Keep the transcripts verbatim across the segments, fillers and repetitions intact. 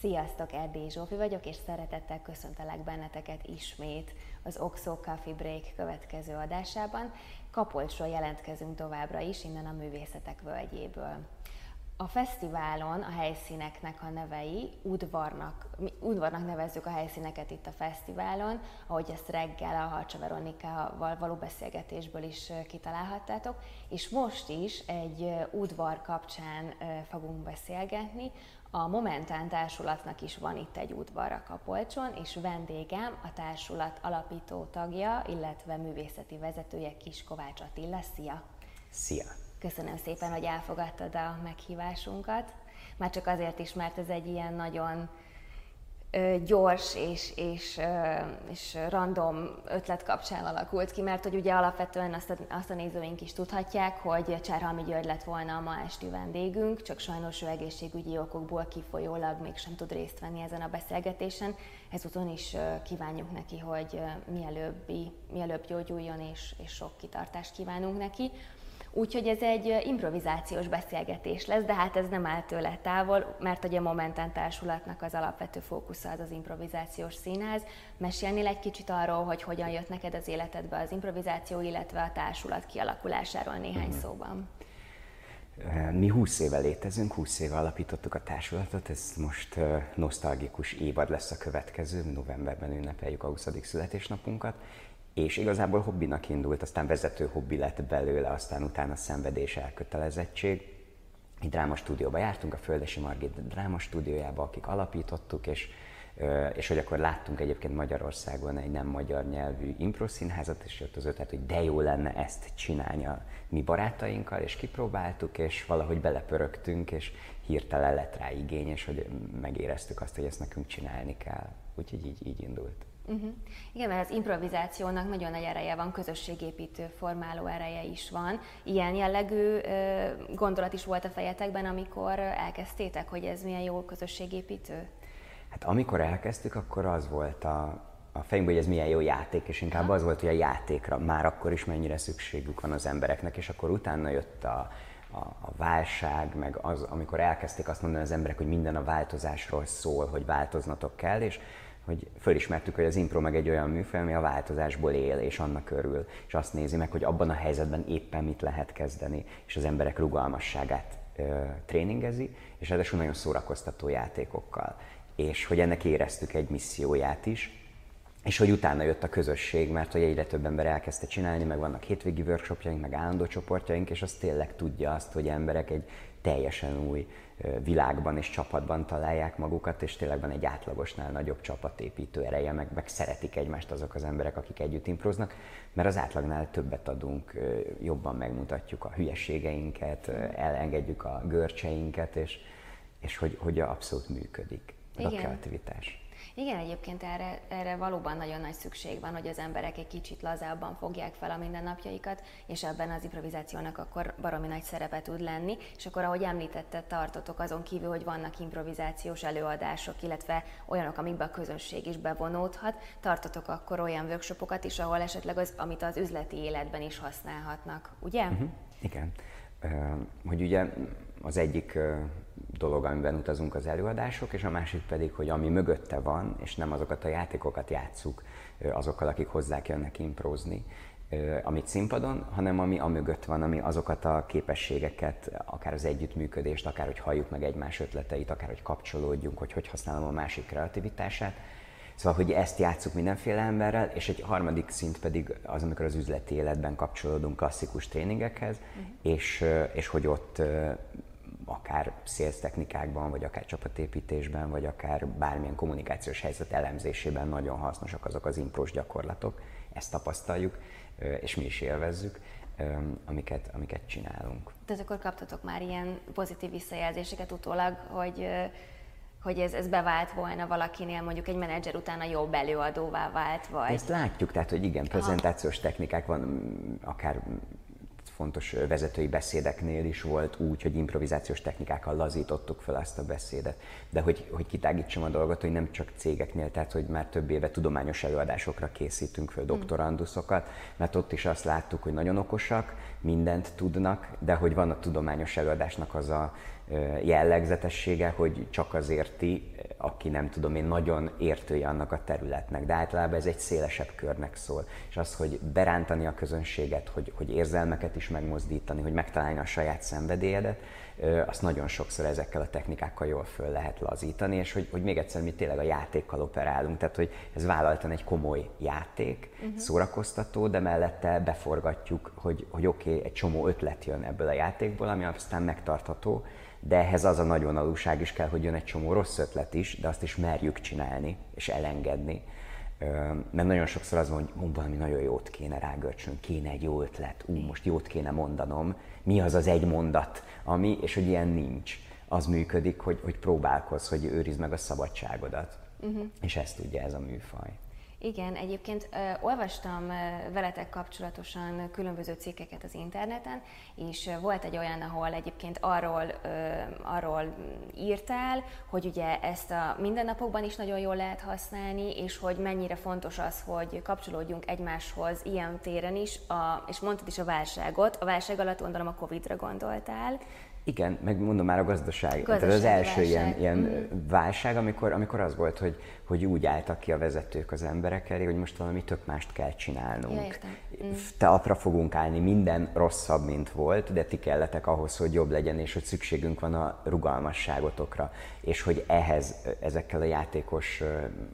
Sziasztok, Eddi Zsófi vagyok, és szeretettel köszöntelek benneteket ismét az Oxo Coffee Break következő adásában. Kapolcsról jelentkezünk továbbra is, innen a Művészetek Völgyéből. A fesztiválon a helyszíneknek a nevei, udvarnak, mi udvarnak nevezzük a helyszíneket itt a fesztiválon, ahogy ezt reggel a Halcsa Veronikával való beszélgetésből is kitalálhattátok, és most is egy udvar kapcsán fogunk beszélgetni. A Momentán társulatnak is van itt egy udvar a Kapolcson, és vendégem a társulat alapító tagja, illetve művészeti vezetője Kiskovács Attila. Szia! Szia! Köszönöm szépen, hogy elfogadtad a meghívásunkat. Már csak azért is, mert ez egy ilyen nagyon ö, gyors és, és, ö, és random ötlet kapcsán alakult ki, mert hogy ugye alapvetően azt a, azt a nézőink is tudhatják, hogy Cserhalmi György lett volna a ma esti vendégünk, csak sajnos ő egészségügyi okokból kifolyólag mégsem tud részt venni ezen a beszélgetésen. Ezúton is kívánjuk neki, hogy mielőbbi, mielőbb gyógyuljon, és, és sok kitartást kívánunk neki. Úgyhogy ez egy improvizációs beszélgetés lesz, de hát ez nem áll tőle távol, mert ugye a Momentán társulatnak az alapvető fókusza az az improvizációs színház. Mesélnél egy kicsit arról, hogy hogyan jött neked az életedbe az improvizáció, illetve a társulat kialakulásáról néhány uh-huh. szóban? Mi húsz éve létezünk, húsz éve alapítottuk a társulatot, ez most nosztalgikus évad lesz a következő, novemberben ünnepeljük a huszadik születésnapunkat. És igazából hobbinak indult, aztán vezető hobbi lett belőle, aztán utána szenvedés, elkötelezettség. Egy drámastúdióba jártunk, a Földesi Margit drámastúdiójába, akik alapítottuk, és, és hogy akkor láttunk egyébként Magyarországon egy nem magyar nyelvű improszínházat, és jött az ötlet, hogy de jó lenne ezt csinálni a mi barátainkkal, és kipróbáltuk, és valahogy belepörögtünk, és hirtelen lett rá igény, és hogy megéreztük azt, hogy ezt nekünk csinálni kell. Úgyhogy így, így indult. Uh-huh. Igen, mert az improvizációnak nagyon nagy ereje van, közösségépítő, formáló ereje is van. Ilyen jellegű gondolat is volt a fejetekben, amikor elkezdtétek, hogy ez milyen jó közösségépítő? Hát amikor elkezdtük, akkor az volt a, a fejünkben, hogy ez milyen jó játék, és inkább ha. az volt, hogy a játékra már akkor is mennyire szükségük van az embereknek, és akkor utána jött a a válság, meg az, amikor elkezdték azt mondani az emberek, hogy minden a változásról szól, hogy változnatok kell, és hogy fölismertük, hogy az impro meg egy olyan műfaj, ami a változásból él, és annak körül, és azt nézi meg, hogy abban a helyzetben éppen mit lehet kezdeni, és az emberek rugalmasságát ö, tréningezi, és ráadásul nagyon szórakoztató játékokkal. És hogy ennek éreztük egy misszióját is, és hogy utána jött a közösség, mert hogy egyre több ember elkezdte csinálni, meg vannak hétvégi workshopjaink, meg állandó csoportjaink, és az tényleg tudja azt, hogy emberek egy teljesen új világban és csapatban találják magukat, és tényleg van egy átlagosnál nagyobb csapatépítő ereje, meg, meg szeretik egymást azok az emberek, akik együtt improznak, mert az átlagnál többet adunk, jobban megmutatjuk a hülyeségeinket, elengedjük a görcseinket, és, és hogy, hogy abszolút működik a kreativitás. Igen, egyébként erre, erre valóban nagyon nagy szükség van, hogy az emberek egy kicsit lazábban fogják fel a mindennapjaikat, és ebben az improvizációnak akkor baromi nagy szerepe tud lenni. És akkor, ahogy említetted, tartotok azon kívül, hogy vannak improvizációs előadások, illetve olyanok, amikben a közönség is bevonódhat, tartotok akkor olyan workshopokat is, ahol esetleg az, amit az üzleti életben is használhatnak, ugye? Uh-huh. Igen. Uh, hogy ugye az egyik... Uh... dolog, amiben utazunk, az előadások, és a másik pedig, hogy ami mögötte van, és nem azokat a játékokat játsszuk azokkal, akik hozzák jönnek improzni, amit színpadon, hanem ami a mögött van, ami azokat a képességeket, akár az együttműködést, akár hogy halljuk meg egymás ötleteit, akár hogy kapcsolódjunk, hogy hogy használom a másik kreativitását. Szóval, hogy ezt játsszuk mindenféle emberrel, és egy harmadik szint pedig az, amikor az üzleti életben kapcsolódunk klasszikus tréningekhez, mm. és, és hogy ott akár sales technikákban, vagy akár csapatépítésben, vagy akár bármilyen kommunikációs helyzet elemzésében nagyon hasznosak azok az imprós gyakorlatok. Ezt tapasztaljuk, és mi is élvezzük, amiket, amiket csinálunk. Tehát akkor kaptatok már ilyen pozitív visszajelzéseket utólag, hogy, hogy ez, ez bevált volna valakinél, mondjuk egy menedzser utána jobb előadóvá vált, vagy... Ezt látjuk, tehát hogy igen, prezentációs technikák van, akár... fontos vezetői beszédeknél is volt úgy, hogy improvizációs technikákkal lazítottuk fel azt a beszédet. De hogy, hogy kitágítsam a dolgot, hogy nem csak cégeknél, tehát hogy már több éve tudományos előadásokra készítünk föl doktoranduszokat, mert ott is azt láttuk, hogy nagyon okosak, mindent tudnak, de hogy van a tudományos előadásnak az a jellegzetessége, hogy csak az érti, aki nem tudom én nagyon értője annak a területnek, de általában ez egy szélesebb körnek szól. És az, hogy berántani a közönséget, hogy, hogy érzelmeket is megmozdítani, hogy megtalálni a saját szenvedélyedet, azt nagyon sokszor ezekkel a technikákkal jól föl lehet lazítani, és hogy, hogy még egyszer mi tényleg a játékkal operálunk, tehát hogy ez vállaltan egy komoly játék, uh-huh. szórakoztató, de mellette beforgatjuk, hogy, hogy oké, okay, egy csomó ötlet jön ebből a játékból, ami aztán megtartható, de ehhez az a nagyon alúság is kell, hogy jön egy csomó rossz ötlet is, de azt is merjük csinálni és elengedni. Mert nagyon sokszor az van, hogy valami nagyon jót kéne rágörcsön, kéne egy jó ötlet, ú, most jót kéne mondanom, mi az az egy mondat, ami, és hogy ilyen nincs. Az működik, hogy, hogy próbálkozz, hogy őrizd meg a szabadságodat. Uh-huh. És ezt tudja ez a műfaj. Igen, egyébként ö, olvastam ö, veletek kapcsolatosan különböző cikkeket az interneten, és ö, volt egy olyan, ahol egyébként arról, ö, arról írtál, hogy ugye ezt a mindennapokban is nagyon jól lehet használni, és hogy mennyire fontos az, hogy kapcsolódjunk egymáshoz ilyen téren is, a, és mondtad is a válságot, a válság alatt gondolom a Covidra gondoltál. Igen, megmondom már a gazdaság. gazdaság Tehát az első válság. ilyen, ilyen mm. válság, amikor, amikor az volt, hogy, hogy úgy álltak ki a vezetők az emberek elé, hogy most valami tök mást kell csinálnunk. Ja, mm. Te apra fogunk állni, minden rosszabb, mint volt, de ti kelletek ahhoz, hogy jobb legyen, és hogy szükségünk van a rugalmasságotokra. És hogy ehhez, ezekkel a játékos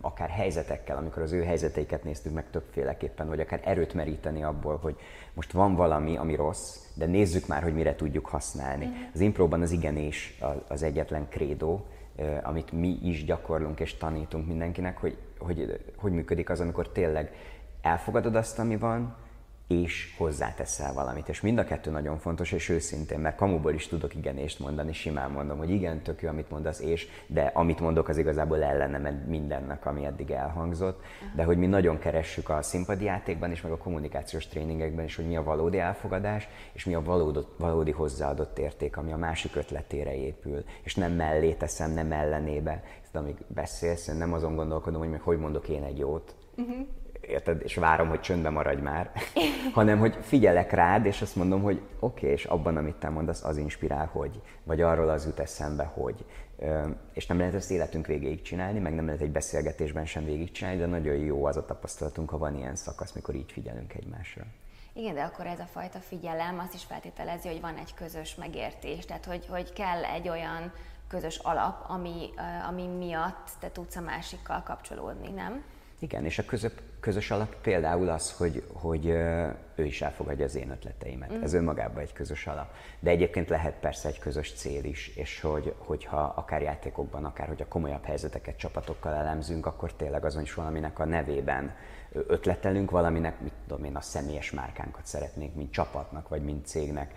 akár helyzetekkel, amikor az ő helyzeteiket néztük meg többféleképpen, vagy akár erőt meríteni abból, hogy most van valami, ami rossz, de nézzük már, hogy mire tudjuk használni. Mm. Az impróban az igenés az egyetlen krédó, amit mi is gyakorlunk és tanítunk mindenkinek, hogy hogy, hogy működik az, amikor tényleg elfogadod azt, ami van, és hozzáteszel valamit. És mind a kettő nagyon fontos, és őszintén, mert kamuból is tudok igenést mondani, simán mondom, hogy igen, tök jó, amit mondasz, és, de amit mondok, az igazából ellene mindennek, ami eddig elhangzott. De hogy mi nagyon keressük a színpadi játékban és meg a kommunikációs tréningekben is, hogy mi a valódi elfogadás, és mi a valódott, valódi hozzáadott érték, ami a másik ötletére épül, és nem mellé teszem, nem ellenébe. De amíg beszélsz, én nem azon gondolkodom, hogy hogy mondok én egy jót, uh-huh. érted, és várom, hogy csöndbe maradj már, hanem hogy figyelek rád, és azt mondom, hogy oké, okay, és abban, amit te mondasz, az inspirál, hogy, vagy arról az jut eszembe, hogy. Ö, és nem lehet ezt életünk végéig csinálni, meg nem lehet egy beszélgetésben sem végigcsinálni, de nagyon jó az a tapasztalatunk, ha van ilyen szakasz, mikor így figyelünk egymásra. Igen, de akkor ez a fajta figyelem azt is feltételezi, hogy van egy közös megértés, tehát hogy, hogy kell egy olyan közös alap, ami, ami miatt te tudsz a másikkal kapcsolódni, nem? Igen, és a közöp, közös alap például az, hogy, hogy ő is elfogadja az én ötleteimet. Mm. Ez önmagában egy közös alap. De egyébként lehet persze egy közös cél is, és hogy, hogyha akár játékokban, akár hogyha komolyabb helyzeteket csapatokkal elemzünk, akkor tényleg azon is valaminek a nevében ötletelünk, valaminek, mit tudom én, a személyes márkánkat szeretnénk, mint csapatnak, vagy mint cégnek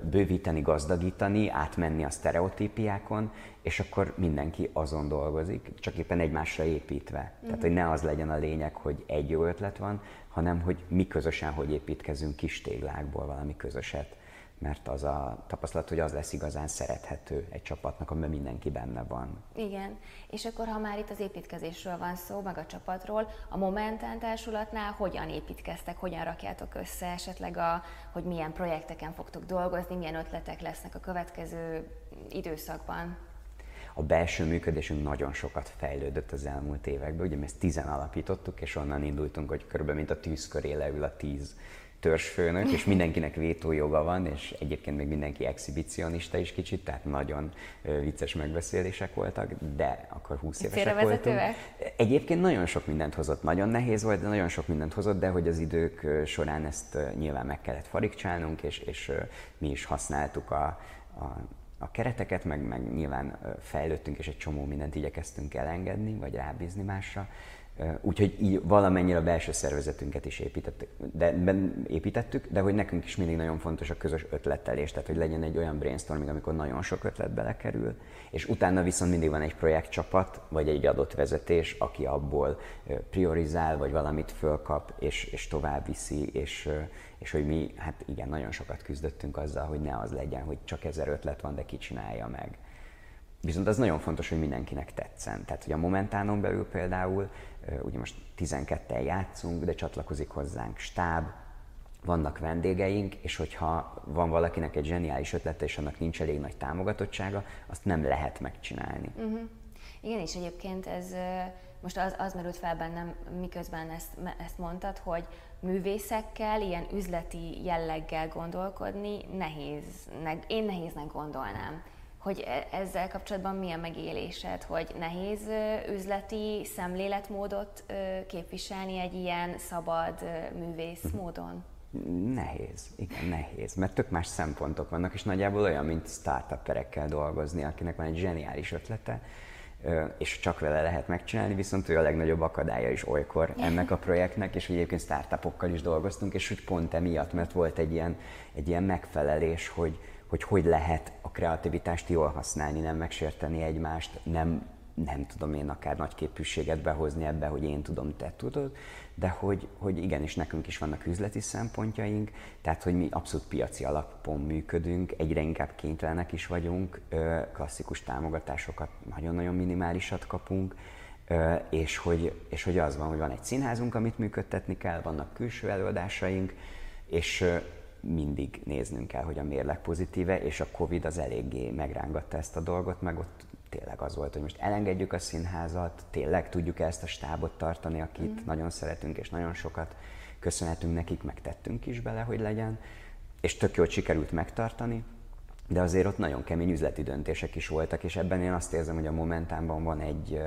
bővíteni, gazdagítani, átmenni a sztereotípiákon, és akkor mindenki azon dolgozik, csak éppen egymásra építve. Mm-hmm. Tehát, hogy ne az legyen a lényeg, hogy egy jó ötlet van, hanem hogy mi közösen, hogy építkezünk kis téglákból valami közöset. Mert az a tapasztalat, hogy az lesz igazán szerethető egy csapatnak, amiben mindenki benne van. Igen. És akkor, ha már itt az építkezésről van szó, meg a csapatról, a Momentán társulatnál hogyan építkeztek, hogyan rakjátok össze esetleg, a, hogy milyen projekteken fogtok dolgozni, milyen ötletek lesznek a következő időszakban? A belső működésünk nagyon sokat fejlődött az elmúlt években, ugye mi ezt tízen alapítottuk, és onnan indultunk, hogy körülbelül mint a tűz köré leül a tíz törzsfőnök, és mindenkinek vétójoga van, és egyébként még mindenki exhibicionista is kicsit, tehát nagyon vicces megbeszélések voltak, de akkor húsz évesek voltunk. Egyébként nagyon sok mindent hozott, nagyon nehéz volt, de nagyon sok mindent hozott, de hogy az idők során ezt nyilván meg kellett farigcsálnunk, és, és mi is használtuk a, a a kereteket, meg, meg nyilván fejlődtünk, és egy csomó mindent igyekeztünk elengedni, vagy rábízni másra. Úgyhogy így valamennyire a belső szervezetünket is építettük de, építettük, de hogy nekünk is mindig nagyon fontos a közös ötlettelés, tehát hogy legyen egy olyan brainstorming, amikor nagyon sok ötlet belekerül, és utána viszont mindig van egy projektcsapat, vagy egy adott vezetés, aki abból priorizál, vagy valamit fölkap, és, és tovább viszi, és, és hogy mi, hát igen, nagyon sokat küzdöttünk azzal, hogy ne az legyen, hogy csak ezer ötlet van, de ki csinálja meg. Viszont az nagyon fontos, hogy mindenkinek tetszen. Tehát, hogy a Momentánon belül például, ugye most tizenketten játszunk, de csatlakozik hozzánk stáb, vannak vendégeink, és hogyha van valakinek egy zseniális ötlete, és annak nincs elég nagy támogatottsága, azt nem lehet megcsinálni. Uh-huh. Igen, és egyébként ez most az, az merült fel bennem, miközben ezt, ezt mondtad, hogy művészekkel, ilyen üzleti jelleggel gondolkodni nehéz, én nehéznek gondolnám. Hogy ezzel kapcsolatban milyen megélésed, hogy nehéz üzleti szemléletmódot képviselni egy ilyen szabad művész módon? Nehéz, igen, nehéz, mert tök más szempontok vannak, és nagyjából olyan, mint startuperekkel dolgozni, akinek van egy zseniális ötlete, és csak vele lehet megcsinálni, viszont ő a legnagyobb akadálya is olykor ennek a projektnek, és egyébként startupokkal is dolgoztunk, és úgy pont emiatt, mert volt egy ilyen, egy ilyen megfelelés, hogy hogy hogy lehet a kreativitást jól használni, nem megsérteni egymást, nem, nem tudom én akár nagy képűséget behozni ebbe, hogy én tudom, te tudod, de hogy, hogy igenis nekünk is vannak üzleti szempontjaink, tehát hogy mi abszolút piaci alapon működünk, egyre inkább kénytelenek is vagyunk, klasszikus támogatásokat nagyon-nagyon minimálisat kapunk, és hogy, és hogy az van, hogy van egy színházunk, amit működtetni kell, vannak külső előadásaink, és mindig néznünk kell, hogy a mérleg pozitíve, és a Covid az eléggé megrángatta ezt a dolgot, meg ott tényleg az volt, hogy most elengedjük a színházat, tényleg tudjuk ezt a stábot tartani, akit mm. nagyon szeretünk, és nagyon sokat köszönhetünk nekik, meg tettünk is bele, hogy legyen, és tök jól sikerült megtartani, de azért ott nagyon kemény üzleti döntések is voltak, és ebben én azt érzem, hogy a Momentánban van egy,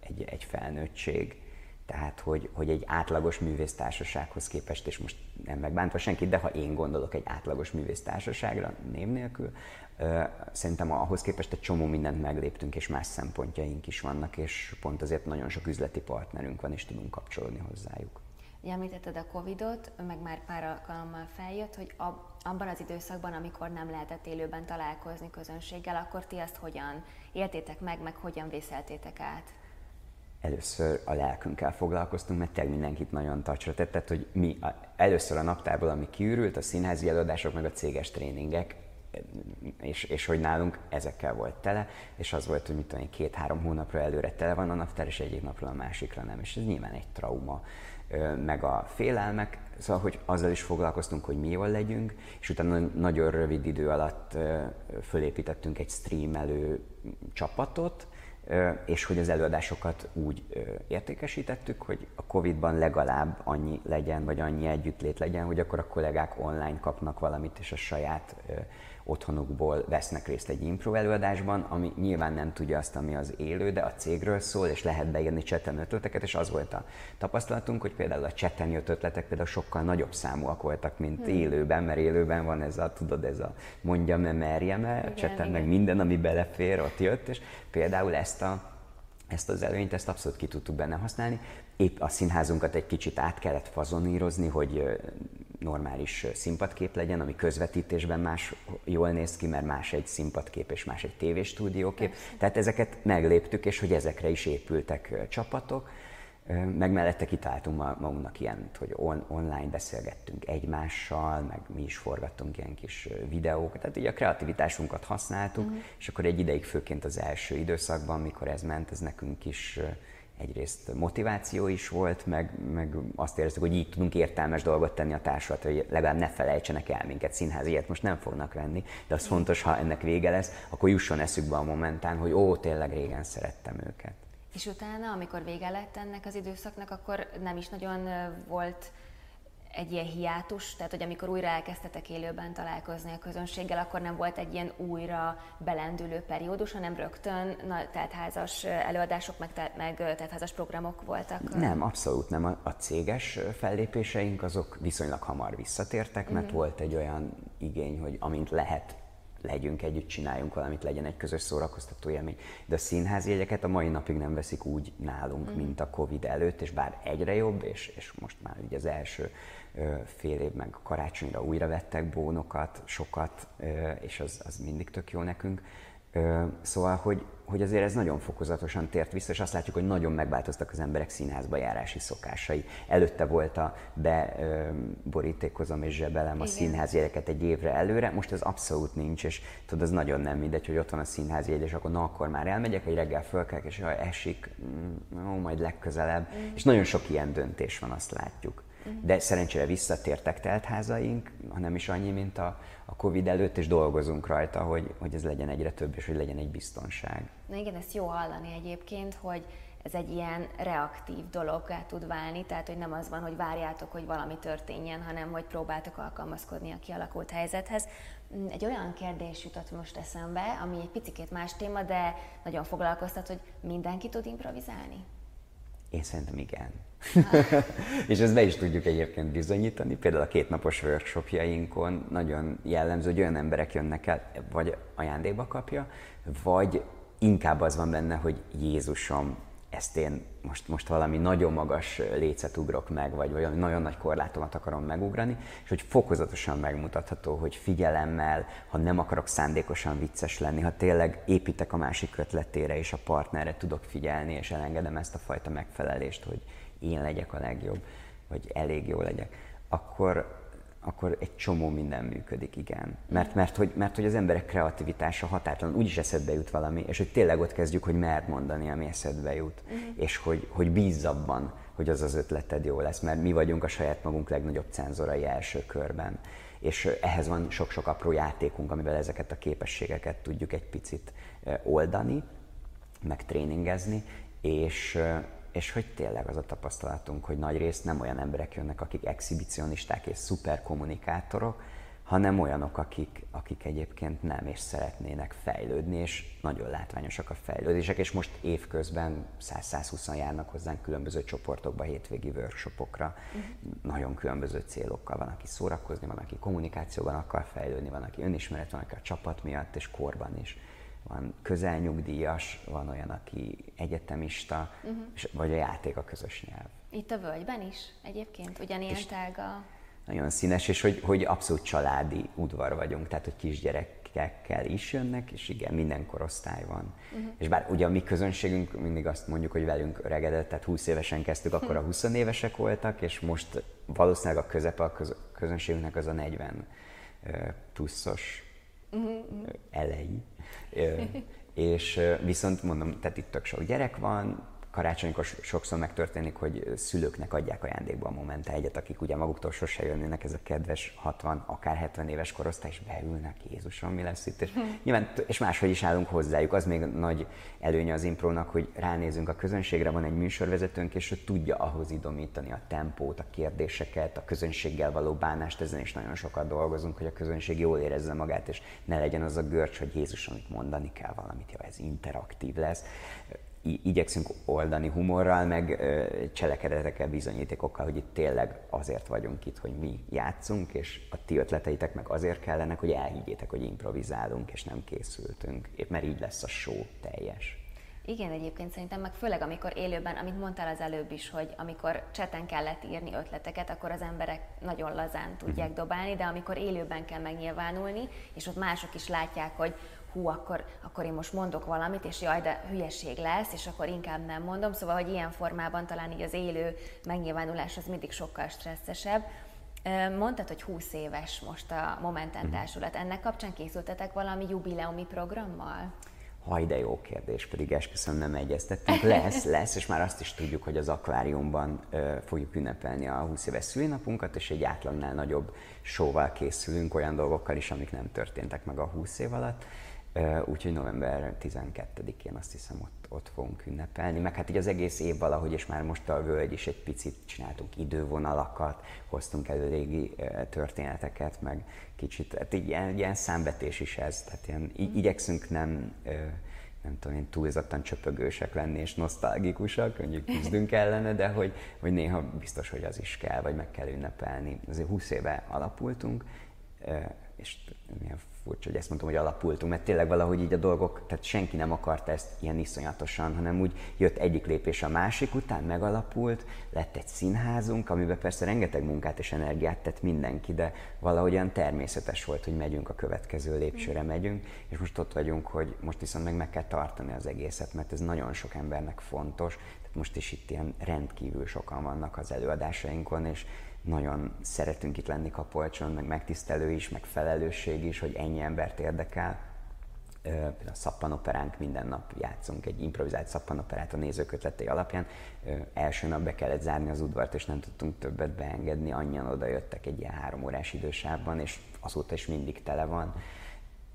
egy, egy felnőttség. Tehát, hogy, hogy egy átlagos művésztársasághoz képest, és most nem megbántva senkit, de ha én gondolok egy átlagos művésztársaságra, név nélkül, uh, szerintem ahhoz képest egy csomó mindent megléptünk, és más szempontjaink is vannak, és pont azért nagyon sok üzleti partnerünk van, és tudunk kapcsolódni hozzájuk. Ugye említetted a Covidot, meg már pár alkalommal feljött, hogy ab, abban az időszakban, amikor nem lehetett élőben találkozni közönséggel, akkor ti azt hogyan éltétek meg, meg hogyan vészeltétek át? Először a lelkünkkel foglalkoztunk, mert tényleg mindenkit nagyon tacsra tett, tehát, hogy mi a, először a naptárból, ami kiürült, a színházi előadások, meg a céges tréningek, és, és hogy nálunk ezekkel volt tele, és az volt, hogy mit tudom én, két-három hónapra előre tele van a naptár, és egyik napról a másikra nem, és ez nyilván egy trauma, meg a félelmek, szóval, hogy azzal is foglalkoztunk, hogy mi jól legyünk, és utána nagyon rövid idő alatt fölépítettünk egy streamelő csapatot, és hogy az előadásokat úgy értékesítettük, hogy a Covidban legalább annyi legyen, vagy annyi együttlét legyen, hogy akkor a kollégák online kapnak valamit, és a saját otthonukból vesznek részt egy improv előadásban, ami nyilván nem tudja azt, ami az élő, de a cégről szól, és lehet beírni cseten ötleteket, és az volt a tapasztalatunk, hogy például a cseten jött ötletek például sokkal nagyobb számúak voltak, mint hmm. élőben, mert élőben van ez a, tudod, ez a mondjam-e, merjem-e, a cseten meg minden, ami belefér, ott jött, és például ezt a Ezt az előnyt, ezt abszolút ki tudtuk benne használni. Épp a színházunkat egy kicsit át kellett fazonírozni, hogy normális színpadkép legyen, ami közvetítésben más jól néz ki, mert más egy színpadkép és más egy tévéstúdiókép. Tehát ezeket megléptük, és hogy ezekre is épültek csapatok. Meg mellette kitáltunk magunknak ilyen, hogy on- online beszélgettünk egymással, meg mi is forgattunk ilyen kis videókat, tehát így a kreativitásunkat használtuk, uh-huh. és akkor egy ideig, főként az első időszakban, mikor ez ment, ez nekünk is egyrészt motiváció is volt, meg, meg azt éreztük, hogy így tudunk értelmes dolgot tenni a társadalmat, hogy legalább ne felejtsenek el minket, színház ilyet most nem fognak venni, de az fontos, ha ennek vége lesz, akkor jusson eszükbe a Momentán, hogy ó, tényleg régen szerettem őket. És utána, amikor vége lett ennek az időszaknak, akkor nem is nagyon volt egy ilyen hiátus, tehát hogy amikor újra elkezdtetek élőben találkozni a közönséggel, akkor nem volt egy ilyen újra belendülő periódus, hanem rögtön na, teltházas előadások, meg, te, meg teltházas programok voltak? Nem, abszolút nem. A, a céges fellépéseink azok viszonylag hamar visszatértek, mert mm-hmm. volt egy olyan igény, hogy amint lehet, legyünk együtt, csináljunk valamit, legyen egy közös szórakoztató élmény. De a színházi jegyeket a mai napig nem veszik úgy nálunk, mm. mint a Covid előtt, és bár egyre jobb, és, és most már ugye az első ö, fél év meg karácsonyra újra vettek bónokat, sokat, ö, és az, az mindig tök jó nekünk. Ö, szóval, hogy, hogy azért ez nagyon fokozatosan tért vissza, és azt látjuk, hogy nagyon megváltoztak az emberek színházba járási szokásai. Előtte volt a beborítékozom és zsebelem Igen. a színházjegyeket egy évre előre, most ez abszolút nincs, és tudod, az nagyon nem mindegy, hogy ott van a színházjegy, és akkor na, akkor már elmegyek, hogy reggel fölkelek, és ha esik, ó, majd legközelebb. Mm. És nagyon sok ilyen döntés van, azt látjuk. de szerencsére visszatértek teltházaink, hanem is annyi, mint a, a Covid előtt, és dolgozunk rajta, hogy, hogy ez legyen egyre több, és hogy legyen egy biztonság. Na igen, ezt jó hallani egyébként, hogy ez egy ilyen reaktív dologgá tud válni, tehát hogy nem az van, hogy várjátok, hogy valami történjen, hanem hogy próbáltok alkalmazkodni a kialakult helyzethez. Egy olyan kérdés jutott most eszembe, ami egy picikét más téma, de nagyon foglalkoztat, hogy mindenki tud improvizálni? Én szerintem igen. És ezt be is tudjuk egyébként bizonyítani, például a kétnapos workshopjainkon nagyon jellemző, hogy olyan emberek jönnek el, vagy ajándékba kapja, vagy inkább az van benne, hogy Jézusom, ezt én most, most valami nagyon magas lécet ugrok meg, vagy valami nagyon nagy korlátomat akarom megugrani, és hogy fokozatosan megmutatható, hogy figyelemmel, ha nem akarok szándékosan vicces lenni, ha tényleg építek a másik ötletére, és a partnerre tudok figyelni, és elengedem ezt a fajta megfelelést, hogy én legyek a legjobb, vagy elég jó legyek, akkor, akkor egy csomó minden működik, igen. Mert, mert, hogy, mert hogy az emberek kreativitása határtalan, úgyis eszedbe jut valami, és hogy tényleg ott kezdjük, hogy mert mondani, ami eszedbe jut, uh-huh. és hogy, hogy bízz abban, hogy az az ötleted jó lesz, mert mi vagyunk a saját magunk legnagyobb cenzorai első körben. És ehhez van sok-sok apró játékunk, amivel ezeket a képességeket tudjuk egy picit oldani, meg tréningezni, és... és hogy tényleg az a tapasztalatunk, hogy nagyrészt nem olyan emberek jönnek, akik exhibicionisták és szuperkommunikátorok, hanem olyanok, akik, akik egyébként nem, és szeretnének fejlődni, és nagyon látványosak a fejlődések, és most évközben száz-százhúszan járnak hozzánk különböző csoportokba, hétvégi workshopokra. Uh-huh. Nagyon különböző célokkal. Van, aki szórakozni, van, aki kommunikációban akar fejlődni, van, aki önismeret, van, aki a csapat miatt, és korban is. Van közelnyugdíjas, van olyan, aki egyetemista, uh-huh. és, vagy a játék a közös nyelv. Itt a Völgyben is egyébként ugyanilyen és tága? Nagyon színes, és hogy, hogy abszolút családi udvar vagyunk, tehát hogy kisgyerekekkel is jönnek, és igen, minden korosztály van. Uh-huh. És bár ugye a mi közönségünk, mindig azt mondjuk, hogy velünk öregedett, tehát húsz évesen kezdtük, akkor a huszonévesek voltak, és most valószínűleg a közepe a közönségünknek az a negyven pluszos. Uh-huh. elejé, és viszont mondom, tehát itt tök sok gyerek van, karácsonykor sokszor megtörténik, hogy szülőknek adják ajándékba a Momentán egyet, akik ugye maguktól sose jönnének, ez a kedves hatvan, akár hetven éves korosztály, és beülnek, Jézusom, mi lesz itt, és nyilván, és máshogy is állunk hozzájuk, az még nagy előnye az imprónak, hogy ránézünk a közönségre, van egy műsorvezetőnk, és ő tudja ahhoz idomítani a tempót, a kérdéseket, a közönséggel való bánást, ezen is nagyon sokat dolgozunk, hogy a közönség jól érezze magát, és ne legyen az a görcs, hogy Jézusom, itt mondani kell valamit, ja, ez interaktív lesz. Igyekszünk oldani humorral, meg cselekedetekkel, bizonyítékokkal, hogy itt tényleg azért vagyunk itt, hogy mi játszunk, és a ti ötleteitek meg azért kellenek, hogy elhiggyétek, hogy improvizálunk, és nem készültünk, mert így lesz a show teljes. Igen, egyébként szerintem, meg főleg amikor élőben, amit mondtál az előbb is, hogy amikor cseten kellett írni ötleteket, akkor az emberek nagyon lazán tudják uh-huh. dobálni, de amikor élőben kell megnyilvánulni, és ott mások is látják, hogy hú, akkor, akkor én most mondok valamit, és jaj, de hülyeség lesz, és akkor inkább nem mondom. Szóval, hogy ilyen formában talán így az élő megnyilvánulás az mindig sokkal stresszesebb. Mondtad, hogy húsz éves most a Momentán társulat. Ennek kapcsán készültetek valami jubileumi programmal? Haj, de jó kérdés, pedig esküszöm, nem egyeztettünk. Lesz, lesz, és már azt is tudjuk, hogy az akváriumban ö, fogjuk ünnepelni a húsz éves szülinapunkat, és egy átlagnál nagyobb showval készülünk, olyan dolgokkal is, amik nem történtek meg a húsz év alatt. Úgyhogy november tizenkettedikén azt hiszem ott, ott fogunk ünnepelni, meg hát így az egész év valahogy, és már most a Völgy is egy picit csináltunk idővonalakat, hoztunk elő régi történeteket, meg kicsit, hát így ilyen, ilyen számvetés is ez, tehát ilyen, így, igyekszünk nem, nem tudom én, túlzottan csöpögősek lenni és nosztalgikusak, mondjuk küzdünk ellene, de hogy, hogy néha biztos, hogy az is kell, vagy meg kell ünnepelni. Azért húsz éve alapultunk, és milyen furcsa, hogy ezt mondtam, hogy alapultunk, mert tényleg valahogy így a dolgok, tehát senki nem akarta ezt ilyen iszonyatosan, hanem úgy jött egyik lépés a másik után, megalapult, lett egy színházunk, amiben persze rengeteg munkát és energiát tett mindenki, de valahogy olyan természetes volt, hogy megyünk a következő lépcsőre, megyünk, és most ott vagyunk, hogy most viszont meg meg kell tartani az egészet, mert ez nagyon sok embernek fontos, tehát most is itt ilyen rendkívül sokan vannak az előadásainkon, és nagyon szeretünk itt lenni Kapolcson, meg megtisztelő is, meg felelősség is, hogy ennyi embert érdekel, a szappanoperánk, minden nap játszunk egy improvizált szappanoperát a nézők ötletei alapján. Első nap be kellett zárni az udvart, és nem tudtunk többet beengedni, annyian oda jöttek egy ilyen három órás idősávban, és azóta is mindig tele van.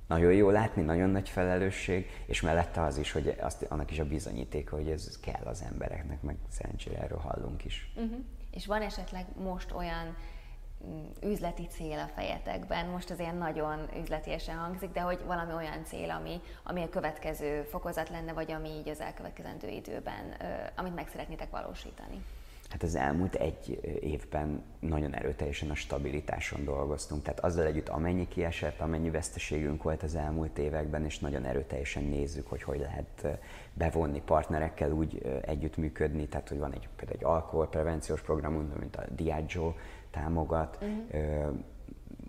Nagyon jó látni, nagyon nagy felelősség, és mellette az is, hogy azt, annak is a bizonyítéka, hogy ez kell az embereknek, meg szerencsére erről hallunk is. Uh-huh. És van esetleg most olyan üzleti cél a fejetekben, most az ilyen nagyon üzletiesen hangzik, de hogy valami olyan cél, ami, ami a következő fokozat lenne, vagy ami így az elkövetkezendő időben, amit meg szeretnétek valósítani? Hát az elmúlt egy évben nagyon erőteljesen a stabilitáson dolgoztunk, tehát azzal együtt amennyi kiesett, amennyi veszteségünk volt az elmúlt években, és nagyon erőteljesen nézzük, hogy hogy lehet bevonni partnerekkel, úgy együttműködni, tehát hogy van egy, például egy alkoholprevenciós programunk, mint a Diageo támogat, uh-huh.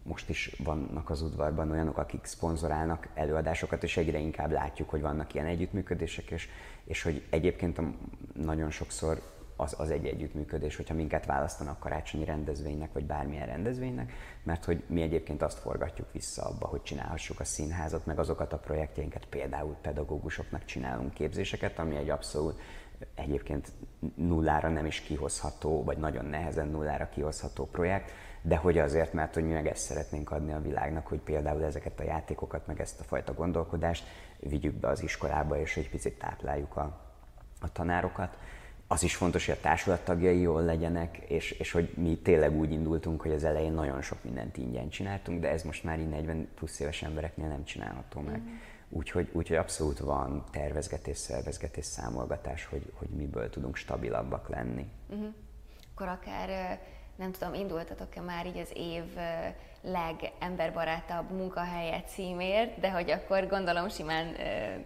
Most is vannak az udvarban olyanok, akik szponzorálnak előadásokat, és egyre inkább látjuk, hogy vannak ilyen együttműködések, és, és hogy egyébként nagyon sokszor Az, az egy együttműködés, hogyha minket választanak karácsonyi rendezvénynek, vagy bármilyen rendezvénynek, mert hogy mi egyébként azt forgatjuk vissza abba, hogy csinálhassuk a színházat, meg azokat a projektjénket, például pedagógusoknak csinálunk képzéseket, ami egy abszolút egyébként nullára nem is kihozható, vagy nagyon nehezen nullára kihozható projekt, de hogy azért, mert hogy mi meg ezt szeretnénk adni a világnak, hogy például ezeket a játékokat, meg ezt a fajta gondolkodást vigyük be az iskolába, és egy picit tápláljuk a, a tanárokat. Az is fontos, hogy a társulat tagjai jól legyenek, és, és hogy mi tényleg úgy indultunk, hogy az elején nagyon sok mindent ingyen csináltunk, de ez most már így negyven plusz éves embereknél nem csinálható meg. Mm. Úgyhogy, úgyhogy abszolút van tervezgetés, szervezgetés, számolgatás, hogy, hogy miből tudunk stabilabbak lenni. Mm-hmm. Akkor akár, nem tudom, indultatok-e már így az év legemberbarátabb munkahelye címért, de hogy akkor gondolom simán...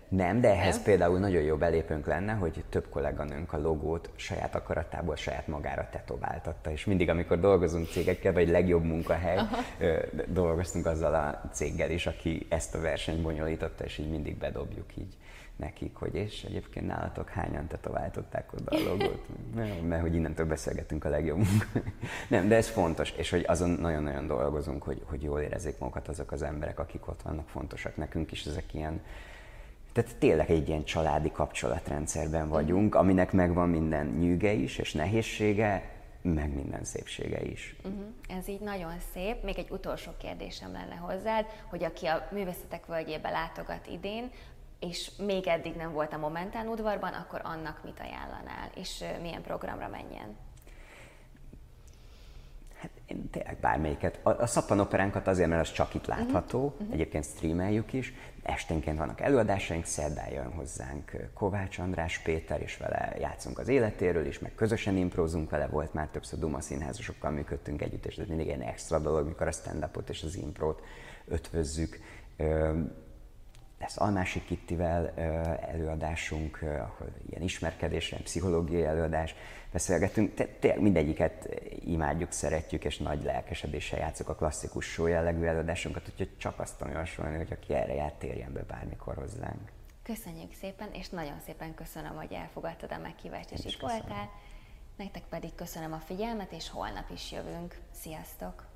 Nem, de ehhez nem? Például nagyon jó belépőnk lenne, hogy több kolléganőnk a logót saját akaratából saját magára tetováltatta, és mindig, amikor dolgozunk cégekkel, vagy legjobb munkahely, aha, dolgoztunk azzal a céggel is, aki ezt a versenyt bonyolította, és így mindig bedobjuk így nekik, hogy és egyébként nálatok hányan tetováltották oda a logót, mert, mert hogy innentől beszélgetünk a legjobb munkahely. Nem, de ez fontos, és hogy azon nagyon-nagyon dolgozunk, hogy, hogy jól érezzék magukat azok az emberek, akik ott vannak, fontosak nekünk is, ezek ilyen, tehát tényleg egy ilyen családi kapcsolatrendszerben vagyunk, aminek megvan minden nyűge is, és nehézsége, meg minden szépsége is. Uh-huh. Ez így nagyon szép. Még egy utolsó kérdésem lenne hozzád, hogy aki a Művészetek Völgyébe látogat idén, és még eddig nem volt a Momentán udvarban, akkor annak mit ajánlanál, és milyen programra menjen? Hát én tényleg bármelyiket. A, a szappanoperánkat azért, mert az csak itt látható, uh-huh. Egyébként streameljük is. Esténként vannak előadásaink, szerdán jön hozzánk Kovács András Péter, és vele játszunk az életéről is, meg közösen improzunk vele, volt már többször Duma színházosokkal működtünk együtt, és ez mindig egy extra dolog, mikor a stand-upot és az imprót ötvözzük. Lesz Almási Kittivel előadásunk, ahol ilyen ismerkedésre, pszichológiai előadás, beszélgetünk. Tényleg mindegyiket imádjuk, szeretjük, és nagy lelkesedéssel játszuk a klasszikus show jellegű előadásunkat, úgyhogy csak azt tudom javasolni, hogy aki erre jár, térjen be bármikor hozzánk. Köszönjük szépen, és nagyon szépen köszönöm, hogy elfogadtad a meghívást, és itt voltál. Nektek pedig köszönöm a figyelmet, és holnap is jövünk. Sziasztok!